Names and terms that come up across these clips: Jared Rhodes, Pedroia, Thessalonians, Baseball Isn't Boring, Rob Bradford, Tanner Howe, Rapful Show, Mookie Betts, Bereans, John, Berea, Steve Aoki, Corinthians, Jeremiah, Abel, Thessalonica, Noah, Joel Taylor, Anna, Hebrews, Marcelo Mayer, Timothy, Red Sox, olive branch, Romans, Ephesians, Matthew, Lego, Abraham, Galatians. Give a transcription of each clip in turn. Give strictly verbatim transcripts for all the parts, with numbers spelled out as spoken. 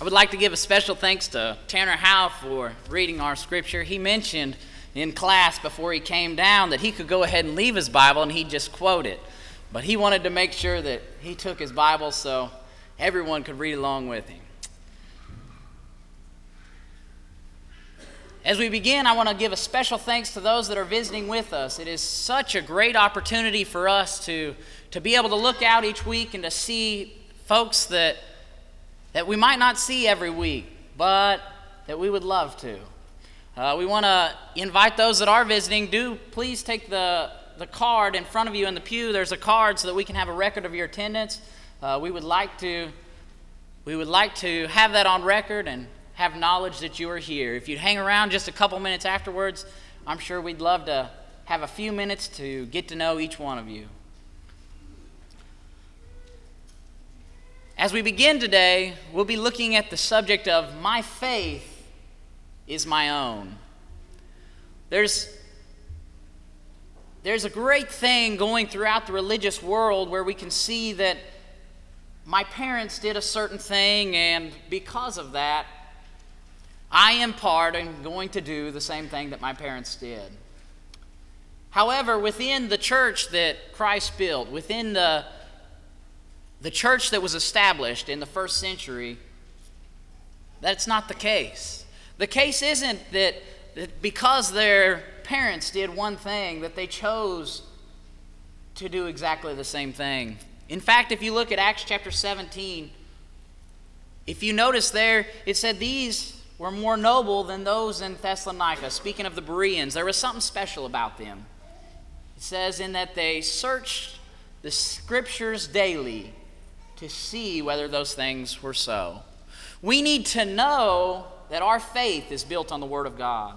I would like to give a special thanks to Tanner Howe for reading our scripture. He mentioned in class before he came down that he could go ahead and leave his Bible and he'd just quote it. But he wanted to make sure that he took his Bible so everyone could read along with him. As we begin, I want to give a special thanks to those that are visiting with us. It is such a great opportunity for us to, to be able to look out each week and to see folks that that we might not see every week, but that we would love to. Uh, we want to invite those that are visiting, do please take the, the card in front of you in the pew. There's a card so that we can have a record of your attendance. Uh, we would like to we would like to have that on record and have knowledge that you are here. If you'd hang around just a couple minutes afterwards, I'm sure we'd love to have a few minutes to get to know each one of you. As we begin today, we'll be looking at the subject of my faith is my own. There's, there's a great thing going throughout the religious world where we can see that my parents did a certain thing, and because of that, I in part am going to do the same thing that my parents did. However, within the church that Christ built, within the The church that was established in the first century, that's not the case. The case isn't that, that because their parents did one thing that they chose to do exactly the same thing. In fact, if you look at Acts chapter seventeen, if you notice there, it said these were more noble than those in Thessalonica. Speaking of the Bereans, there was something special about them. It says in that they searched the scriptures daily to see whether those things were so. We need to know that our faith is built on the Word of God.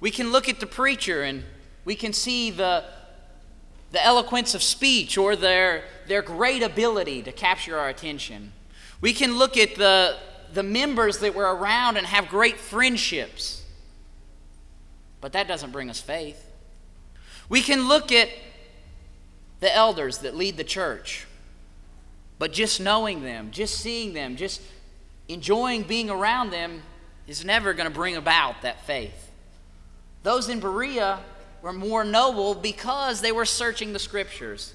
We can look at the preacher and we can see the, the eloquence of speech or their, their great ability to capture our attention. We can look at the, the members that were around and have great friendships. But that doesn't bring us faith. We can look at the elders that lead the church. But just knowing them, just seeing them, just enjoying being around them is never going to bring about that faith. Those in Berea were more noble because they were searching the scriptures.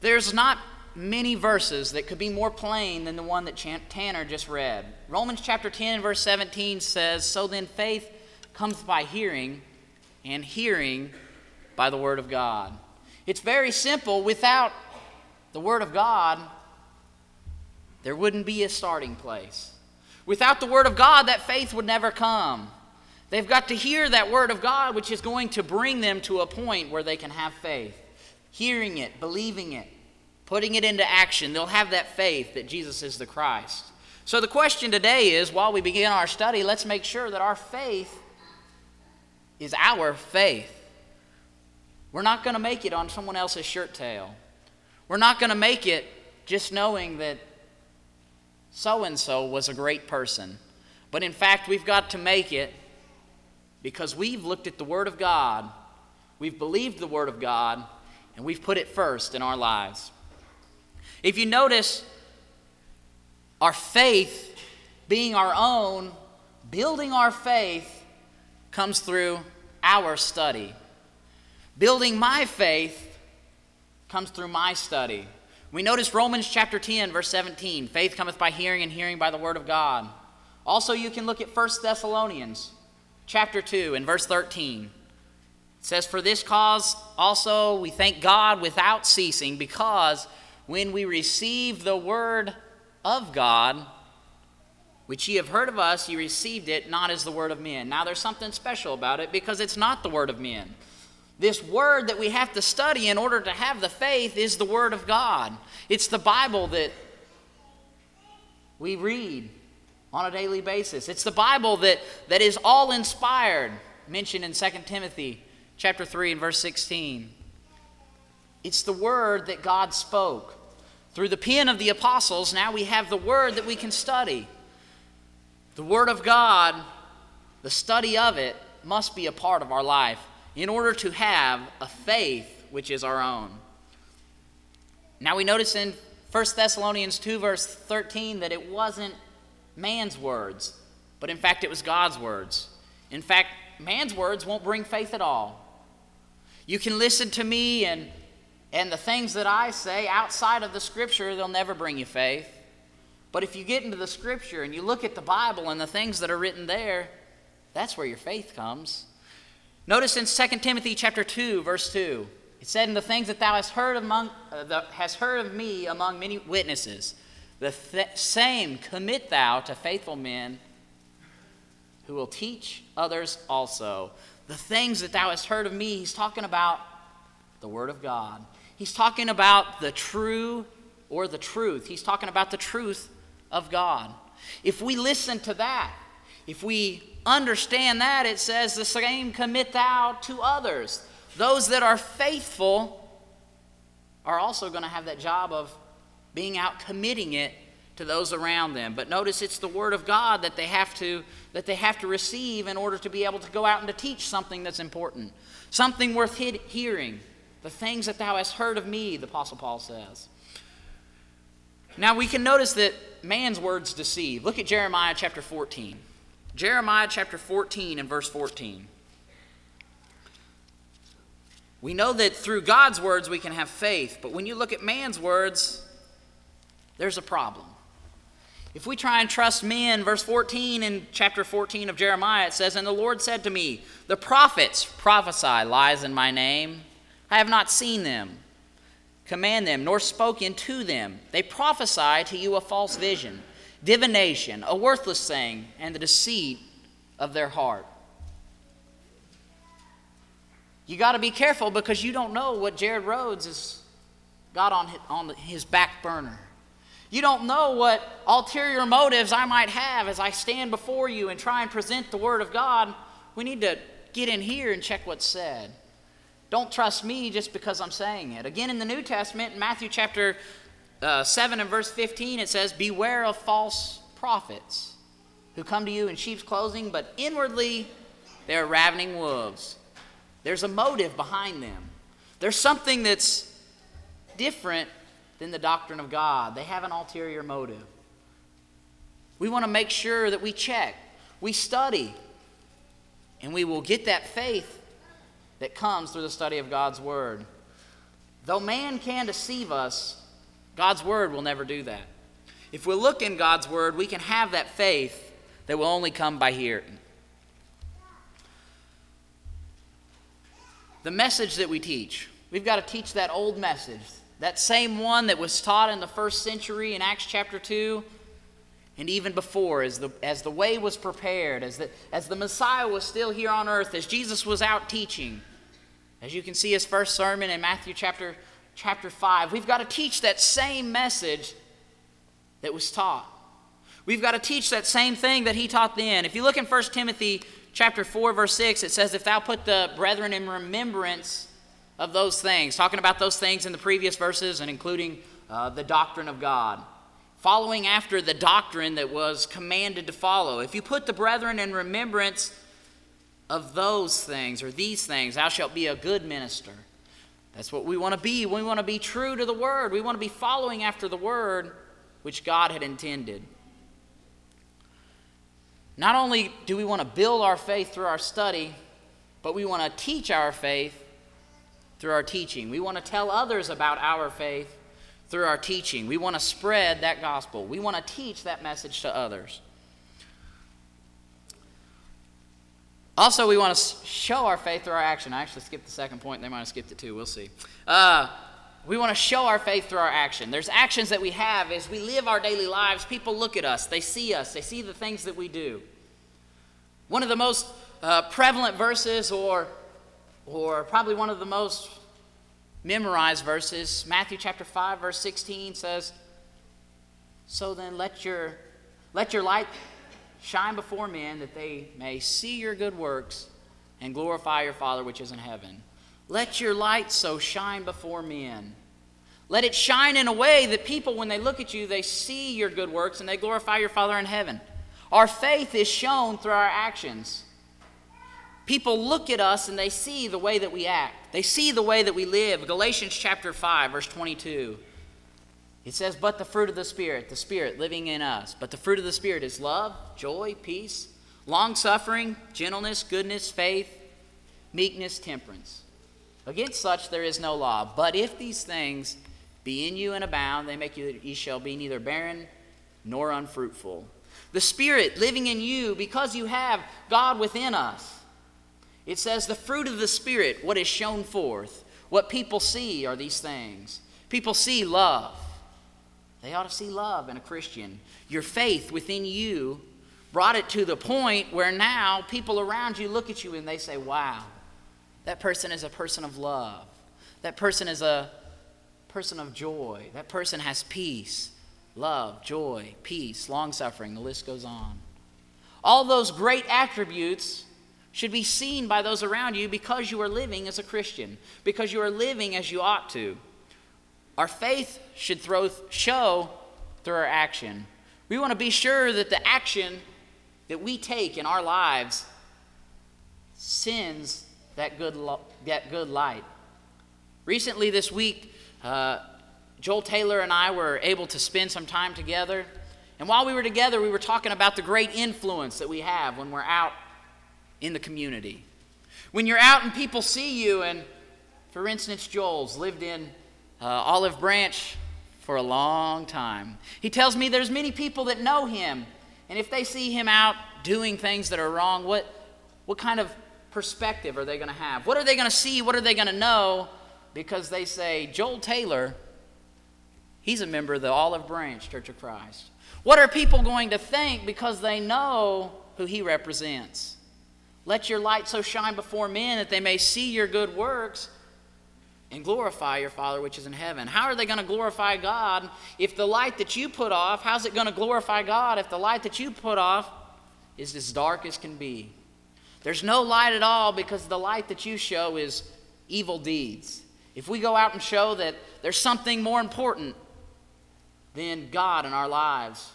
There's not many verses that could be more plain than the one that Tanner just read. Romans chapter ten, verse seventeen says, "So then faith comes by hearing, and hearing by the word of God." It's very simple. Without the Word of God, there wouldn't be a starting place. Without the Word of God, that faith would never come. They've got to hear that Word of God, which is going to bring them to a point where they can have faith. Hearing it, believing it, putting it into action, they'll have that faith that Jesus is the Christ. So the question today is, while we begin our study, let's make sure that our faith is our faith. We're not going to make it on someone else's shirt tail. We're not going to make it just knowing that so-and-so was a great person. But in fact, we've got to make it because we've looked at the Word of God, we've believed the Word of God, and we've put it first in our lives. If you notice, our faith being our own, building our faith comes through our study. Building my faith comes through my study. We notice Romans chapter ten, verse seventeen. Faith cometh by hearing, and hearing by the word of God. Also, you can look at First Thessalonians chapter two and verse thirteen. It says, "For this cause also we thank God without ceasing, because when we receive the word of God, which ye have heard of us, ye received it not as the word of men." Now, there's something special about it, because it's not the word of men. This word that we have to study in order to have the faith is the Word of God. It's the Bible that we read on a daily basis. It's the Bible that, that is all-inspired, mentioned in Second Timothy chapter three and verse sixteen. It's the Word that God spoke. Through the pen of the apostles, now we have the Word that we can study. The Word of God, the study of it, must be a part of our life in order to have a faith which is our own. Now we notice in First Thessalonians two, verse thirteen, that it wasn't man's words, but in fact it was God's words. In fact, man's words won't bring faith at all. You can listen to me and and the things that I say outside of the Scripture, they'll never bring you faith. But if you get into the Scripture and you look at the Bible and the things that are written there, that's where your faith comes. Notice in Second Timothy chapter two, verse two, it said, "And the things that thou hast heard among uh, the, hast heard of me among many witnesses, the th- same commit thou to faithful men who will teach others also." The things that thou hast heard of me, he's talking about the Word of God. He's talking about the true or the truth. He's talking about the truth of God. If we listen to that, if we understand that, it says the same commit thou to others. Those that are faithful are also going to have that job of being out committing it to those around them. But notice it's the Word of God that they have to that they have to receive in order to be able to go out and to teach something that's important, something worth hearing. The things that thou hast heard of me, the Apostle Paul says. Now we can notice that man's words deceive. Look at Jeremiah chapter fourteen. Jeremiah chapter fourteen and verse fourteen. We know that through God's words we can have faith, but when you look at man's words, there's a problem. If we try and trust men, verse fourteen in chapter fourteen of Jeremiah, it says, "And the Lord said to me, the prophets prophesy lies in my name. I have not seen them, command them, nor spoken to them. They prophesy to you a false vision, divination, a worthless saying, and the deceit of their heart." You got to be careful because you don't know what Jared Rhodes has got on his, on his back burner. You don't know what ulterior motives I might have as I stand before you and try and present the Word of God. We need to get in here and check what's said. Don't trust me just because I'm saying it. Again, in the New Testament, in Matthew chapter uh, seven and verse fifteen, it says, "Beware of false prophets who come to you in sheep's clothing, but inwardly they are ravening wolves." There's a motive behind them. There's something that's different than the doctrine of God. They have an ulterior motive. We want to make sure that we check, we study, and we will get that faith that comes through the study of God's Word. Though man can deceive us, God's Word will never do that. If we look in God's Word, we can have that faith that will only come by hearing. The message that we teach, we've got to teach that old message, that same one that was taught in the first century in Acts chapter two, and even before, as the as the way was prepared, as the, as the Messiah was still here on earth, as Jesus was out teaching. As you can see his first sermon in Matthew chapter, chapter five, we've got to teach that same message that was taught. We've got to teach that same thing that he taught then. If you look in First Timothy chapter four, verse six, it says, "If thou put the brethren in remembrance of those things," talking about those things in the previous verses and including uh, the doctrine of God, following after the doctrine that was commanded to follow. "If you put the brethren in remembrance of those things," or these things, "thou shalt be a good minister." That's what we want to be. We want to be true to the Word. We want to be following after the Word which God had intended. Not only do we want to build our faith through our study, but we want to teach our faith through our teaching. We want to tell others about our faith through our teaching. We want to spread that gospel. We want to teach that message to others. Also, we want to show our faith through our action. I actually skipped the second point. They might have skipped it too. We'll see. Uh, we want to show our faith through our action. There's actions that we have as we live our daily lives. People look at us. They see us. They see the things that we do. One of the most uh, prevalent verses or or probably one of the most memorized verses, Matthew chapter five, verse sixteen says, "So then let your let your light shine before men, that they may see your good works and glorify your Father which is in heaven." Let your light so shine before men. Let it shine in a way that people, when they look at you, they see your good works and they glorify your Father in heaven. Our faith is shown through our actions. People look at us and they see the way that we act. They see the way that we live. Galatians chapter five, verse twenty-two He says, but the fruit of the Spirit, the Spirit living in us. But the fruit of the Spirit is love, joy, peace, long-suffering, gentleness, goodness, faith, meekness, temperance. Against such there is no law. But if these things be in you and abound, they make you, ye shall be neither barren nor unfruitful. The Spirit living in you, because you have God within us. It says the fruit of the Spirit, what is shown forth, what people see are these things. People see love. They ought to see love in a Christian. Your faith within you brought it to the point where now people around you look at you and they say, wow, that person is a person of love. That person is a person of joy. That person has peace. Love, joy, peace, long-suffering, the list goes on. All those great attributes should be seen by those around you because you are living as a Christian, because you are living as you ought to. Our faith should throw, show through our action. We want to be sure that the action that we take in our lives sends that good, lo- that good light. Recently this week, uh, Joel Taylor and I were able to spend some time together. And while we were together, we were talking about the great influence that we have when we're out in the community. When you're out and people see you, and for instance, Joel's lived in uh, Olive Branch for a long time. He tells me there's many people that know him, and if they see him out doing things that are wrong, what, what kind of perspective are they going to have? What are they going to see? What are they going to know? Because they say, Joel Taylor, he's a member of the Olive Branch Church of Christ. What are people going to think because they know who he represents? Let your light so shine before men that they may see your good works and glorify your Father which is in heaven. How are they going to glorify God if the light that you put off, how's it going to glorify God if the light that you put off is as dark as can be? There's no light at all because the light that you show is evil deeds. If we go out and show that there's something more important than God in our lives.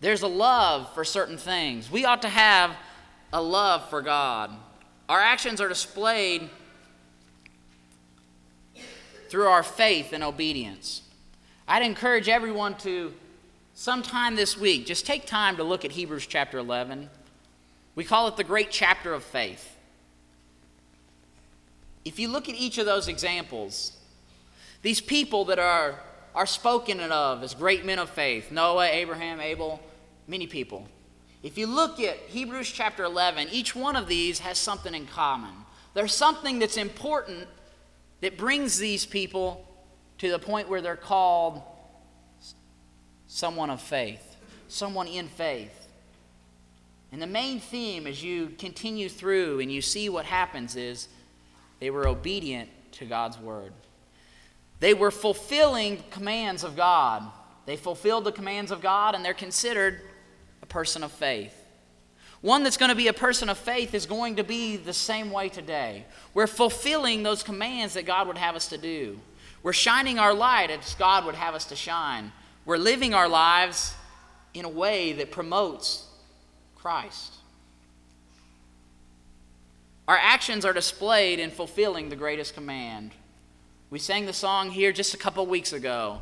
There's a love for certain things. We ought to have a love for God. Our actions are displayed through our faith and obedience. I'd encourage everyone to, sometime this week, just take time to look at Hebrews chapter eleven. We call it the great chapter of faith. If you look at each of those examples, these people that are, are spoken of as great men of faith, Noah, Abraham, Abel, many people. If you look at Hebrews chapter eleven, each one of these has something in common. There's something that's important that brings these people to the point where they're called someone of faith, someone in faith. And the main theme as you continue through and you see what happens is they were obedient to God's word. They were fulfilling commands of God. They fulfilled the commands of God, and they're considered a person of faith. One that's going to be a person of faith is going to be the same way today. We're fulfilling those commands that God would have us to do. We're shining our light as God would have us to shine. We're living our lives in a way that promotes Christ. Our actions are displayed in fulfilling the greatest command. We sang the song here just a couple weeks ago,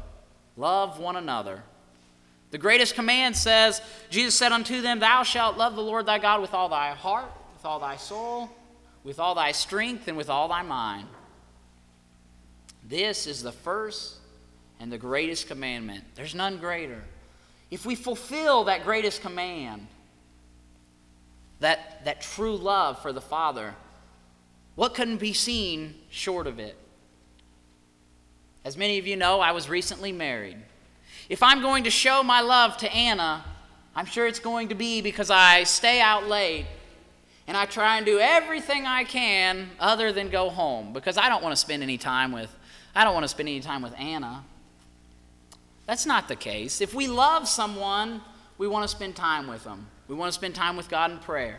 love one another. The greatest command says, Jesus said unto them, thou shalt love the Lord thy God with all thy heart, with all thy soul, with all thy strength, and with all thy mind. This is the first and the greatest commandment. There's none greater. If we fulfill that greatest command, that, that true love for the Father, what couldn't be seen short of it? As many of you know, I was recently married. If I'm going to show my love to Anna, I'm sure it's going to be because I stay out late and I try and do everything I can other than go home because I don't want to spend any time with I don't want to spend any time with Anna. That's not the case. If we love someone, we want to spend time with them. We want to spend time with God in prayer.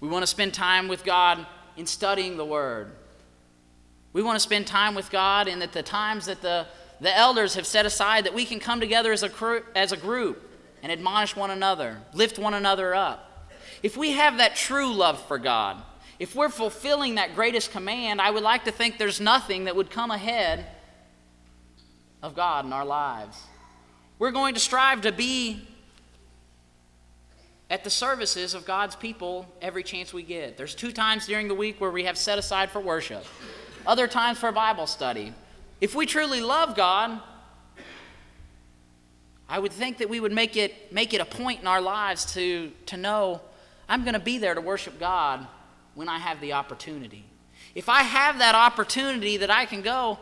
We want to spend time with God in studying the Word. We want to spend time with God, and at the times that the, the elders have set aside, that we can come together as a, cru- as a group and admonish one another, lift one another up. If we have that true love for God, if we're fulfilling that greatest command, I would like to think there's nothing that would come ahead of God in our lives. We're going to strive to be at the services of God's people every chance we get. There's two times during the week where we have set aside for worship, other times for Bible study. If we truly love God, I would think that we would make it make it a point in our lives to, to know I'm going to be there to worship God when I have the opportunity. If I have that opportunity that I can go,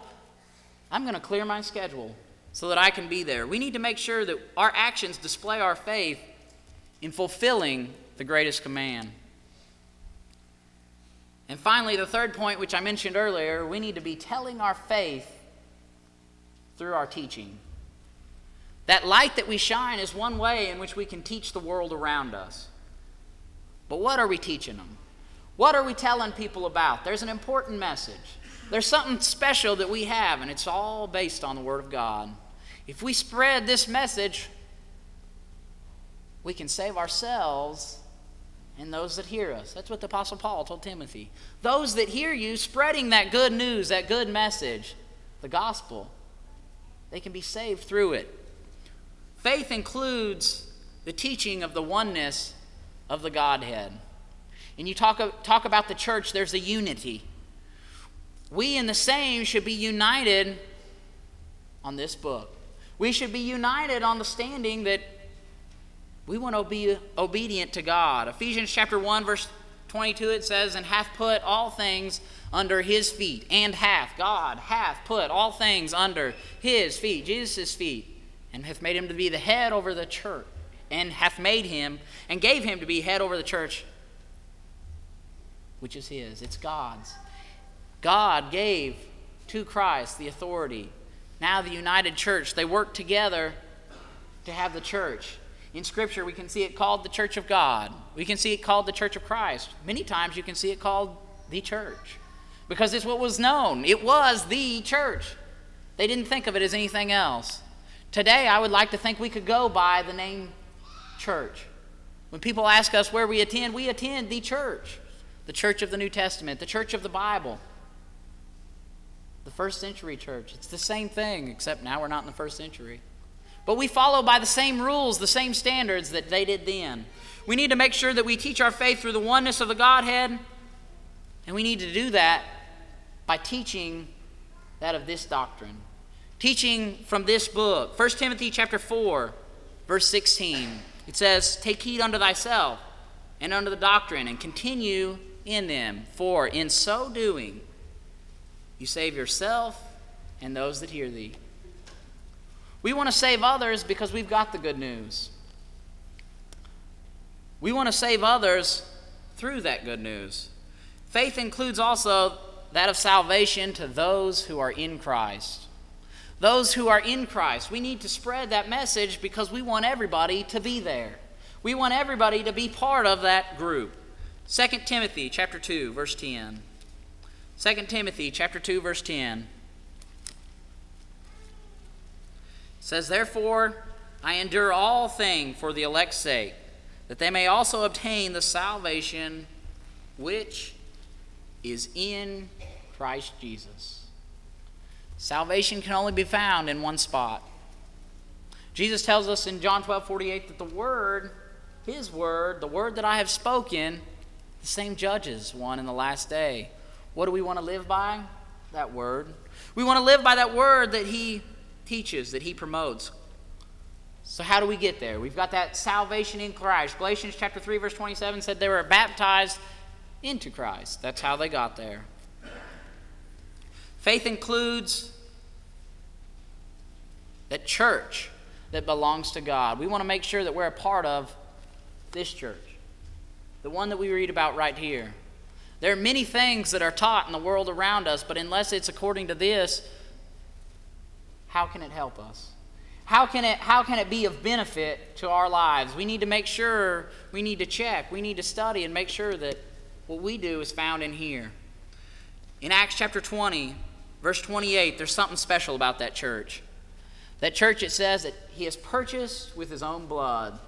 I'm going to clear my schedule so that I can be there. We need to make sure that our actions display our faith in fulfilling the greatest command. And finally, the third point, which I mentioned earlier, we need to be telling our faith through our teaching. That light that we shine is one way in which we can teach the world around us. But what are we teaching them? What are we telling people about? There's an important message. There's something special that we have, and it's all based on the Word of God. If we spread this message, we can save ourselves and those that hear us. That's what the Apostle Paul told Timothy. Those that hear you spreading that good news, that good message, the gospel, they can be saved through it. Faith includes the teaching of the oneness of the Godhead. And you talk, talk about the church, there's a unity. We in the same should be united on this book. We should be united on the standing that we want to be obedient to God. Ephesians chapter one, verse twenty-two, it says, and hath put all things under his feet. And hath, God, hath put all things under his feet, Jesus' feet, and hath made him to be the head over the church, and hath made him, and gave him to be head over the church, which is his. It's God's. God gave to Christ the authority. Now the united church, they work together to have the church. In Scripture, we can see it called the Church of God. We can see it called the Church of Christ. Many times you can see it called the church because it's what was known. It was the church. They didn't think of it as anything else. Today, I would like to think we could go by the name church. When people ask us where we attend, we attend the church, the church of the New Testament, the church of the Bible, the first century church. It's the same thing, except now we're not in the first century. But we follow by the same rules, the same standards that they did then. We need to make sure that we teach our faith through the oneness of the Godhead, and we need to do that by teaching that of this doctrine, teaching from this book. First Timothy chapter four, verse sixteen, it says, take heed unto thyself and unto the doctrine, and continue in them, for in so doing you save yourself and those that hear thee. We want to save others because we've got the good news. We want to save others through that good news. Faith includes also that of salvation to those who are in Christ. Those who are in Christ, we need to spread that message because we want everybody to be there. We want everybody to be part of that group. Second Timothy chapter two, verse ten. Second Timothy chapter two, verse ten. It says, therefore, I endure all things for the elect's sake, that they may also obtain the salvation which is in Christ Jesus. Salvation can only be found in one spot. Jesus tells us in John twelve forty-eight that the Word, His Word, the Word that I have spoken, the same judges one in the last day. What do we want to live by? That Word. We want to live by that Word that He teaches, that he promotes. So how do we get there? We've got that salvation in Christ. Galatians chapter three, verse twenty-seven said they were baptized into Christ. That's how they got there. Faith includes that church that belongs to God. We want to make sure that we're a part of this church, the one that we read about right here. There are many things that are taught in the world around us, but unless it's according to this, how can it help us? How can it, how can it be of benefit to our lives? We need to make sure, we need to check, we need to study and make sure that what we do is found in here. In Acts chapter twenty, verse twenty-eight, there's something special about that church. That church, it says that he has purchased with his own blood.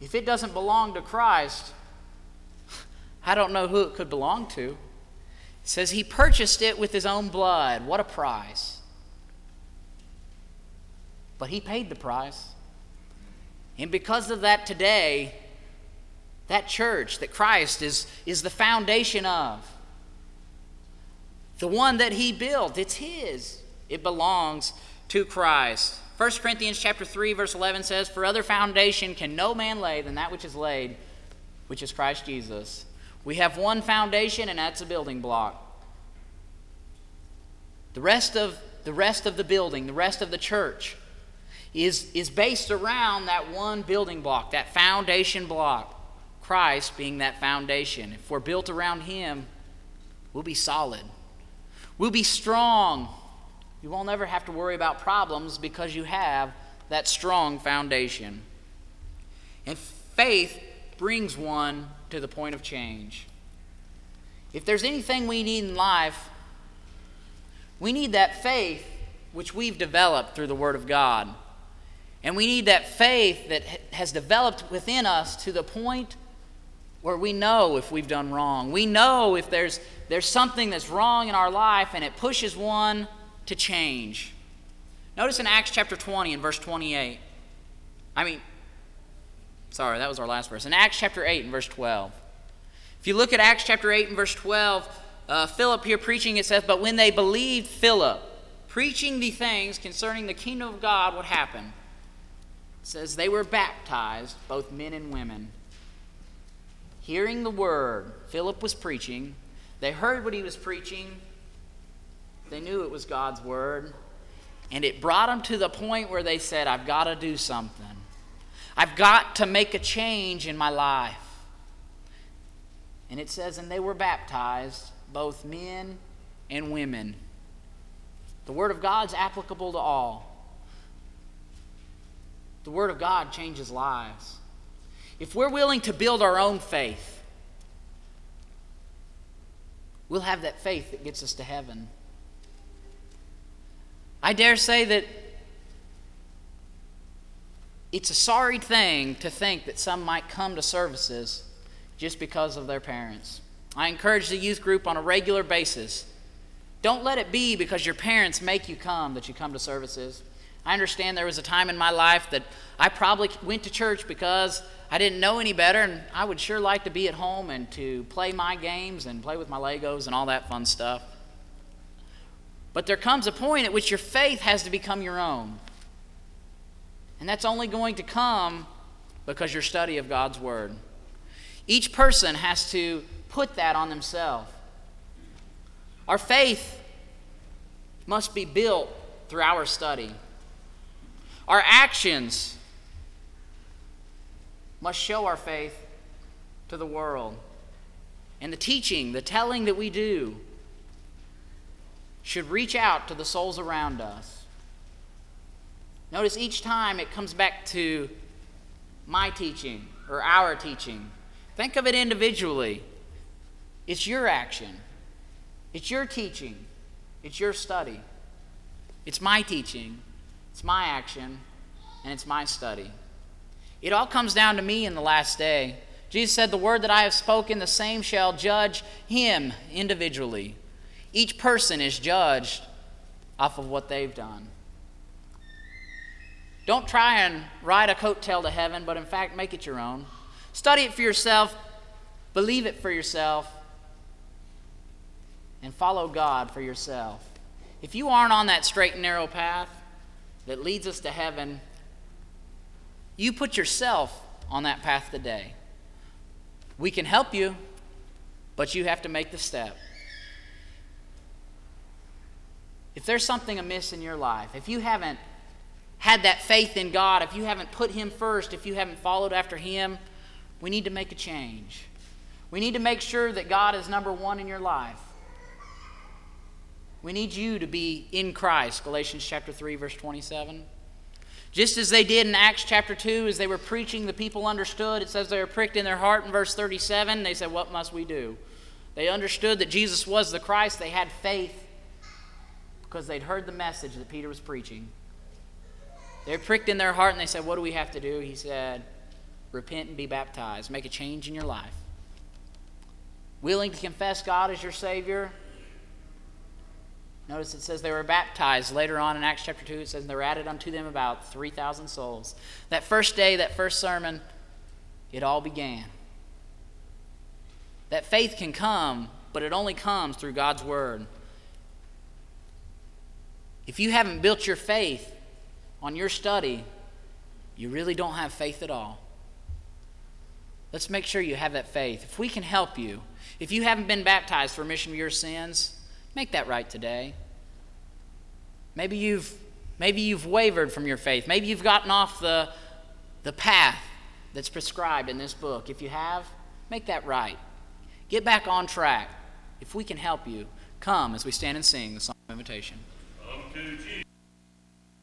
If it doesn't belong to Christ, I don't know who it could belong to. It says he purchased it with his own blood. What a price. but he paid the price. And because of that today, that church that Christ is, is the foundation of, the one that he built, it's his. It belongs to Christ. First Corinthians chapter three, verse eleven says, "For other foundation can no man lay than that which is laid, which is Christ Jesus." We have one foundation, and that's a building block. The rest of the rest of the building, the rest of the church, is, is based around that one building block, that foundation block, Christ being that foundation. If we're built around him, we'll be solid. We'll be strong. You won't ever have to worry about problems because you have that strong foundation. And faith brings one to the point of change. If there's anything we need in life, we need that faith which we've developed through the Word of God. And we need that faith that has developed within us to the point where we know if we've done wrong. We know if there's, there's something that's wrong in our life, and it pushes one to change. Notice in Acts chapter twenty and verse twenty-eight. I mean, sorry, that was our last verse. In Acts chapter eight and verse twelve. If you look at Acts chapter eight and verse twelve, uh, Philip here preaching, it says, "But when they believed Philip, preaching the things concerning the kingdom of God," what happened? It says, "They were baptized, both men and women." Hearing the word, Philip was preaching. They heard what he was preaching. They knew it was God's word, and it brought them to the point where they said, "I've got to do something. I've got to make a change in my life." And it says, "And they were baptized, both men and women." The word of God's applicable to all. The word of God changes lives. If we're willing to build our own faith, we'll have that faith that gets us to heaven. I dare say that it's a sorry thing to think that some might come to services just because of their parents. I encourage the youth group on a regular basis. Don't let it be because your parents make you come that you come to services. I understand there was a time in my life that I probably went to church because I didn't know any better, and I would sure like to be at home and to play my games and play with my Legos and all that fun stuff. But there comes a point at which your faith has to become your own. And that's only going to come because your study of God's Word. Each person has to put that on themselves. Our faith must be built through our study. Our actions must show our faith to the world. And the teaching, the telling that we do, should reach out to the souls around us. Notice each time it comes back to my teaching or our teaching. Think of it individually. It's your action. It's your teaching. It's your study. It's my teaching. It's my action. And it's my study. It all comes down to me in the last day. Jesus said, "The word that I have spoken, the same shall judge him individually." Each person is judged off of what they've done. Don't try and ride a coattail to heaven, but in fact, make it your own. Study it for yourself, believe it for yourself, and follow God for yourself. If you aren't on that straight and narrow path that leads us to heaven, you put yourself on that path today. We can help you, but you have to make the step. If there's something amiss in your life, if you haven't had that faith in God, if you haven't put him first, if you haven't followed after him, we need to make a change. We need to make sure that God is number one in your life. We need you to be in Christ, Galatians chapter three, verse twenty-seven. Just as they did in Acts chapter two, as they were preaching, the people understood. It says they were pricked in their heart in verse thirty-seven. They said, "What must we do?" They understood that Jesus was the Christ. They had faith, because they'd heard the message that Peter was preaching. They were pricked in their heart, and they said, "What do we have to do?" He said, "Repent and be baptized." Make a change in your life. Willing to confess God as your Savior, Notice it says they were baptized. Later on in Acts chapter two, it says there were added unto them about three thousand souls. That first day, that first sermon, it all began. That faith can come, but it only comes through God's word. If you haven't built your faith on your study, you really don't have faith at all. Let's make sure you have that faith. If we can help you, if you haven't been baptized for remission of your sins, make that right today. Maybe you've maybe you've wavered from your faith. Maybe you've gotten off the, the path that's prescribed in this book. If you have, make that right. Get back on track. If we can help you, come as we stand and sing the song of invitation. Come to Jesus.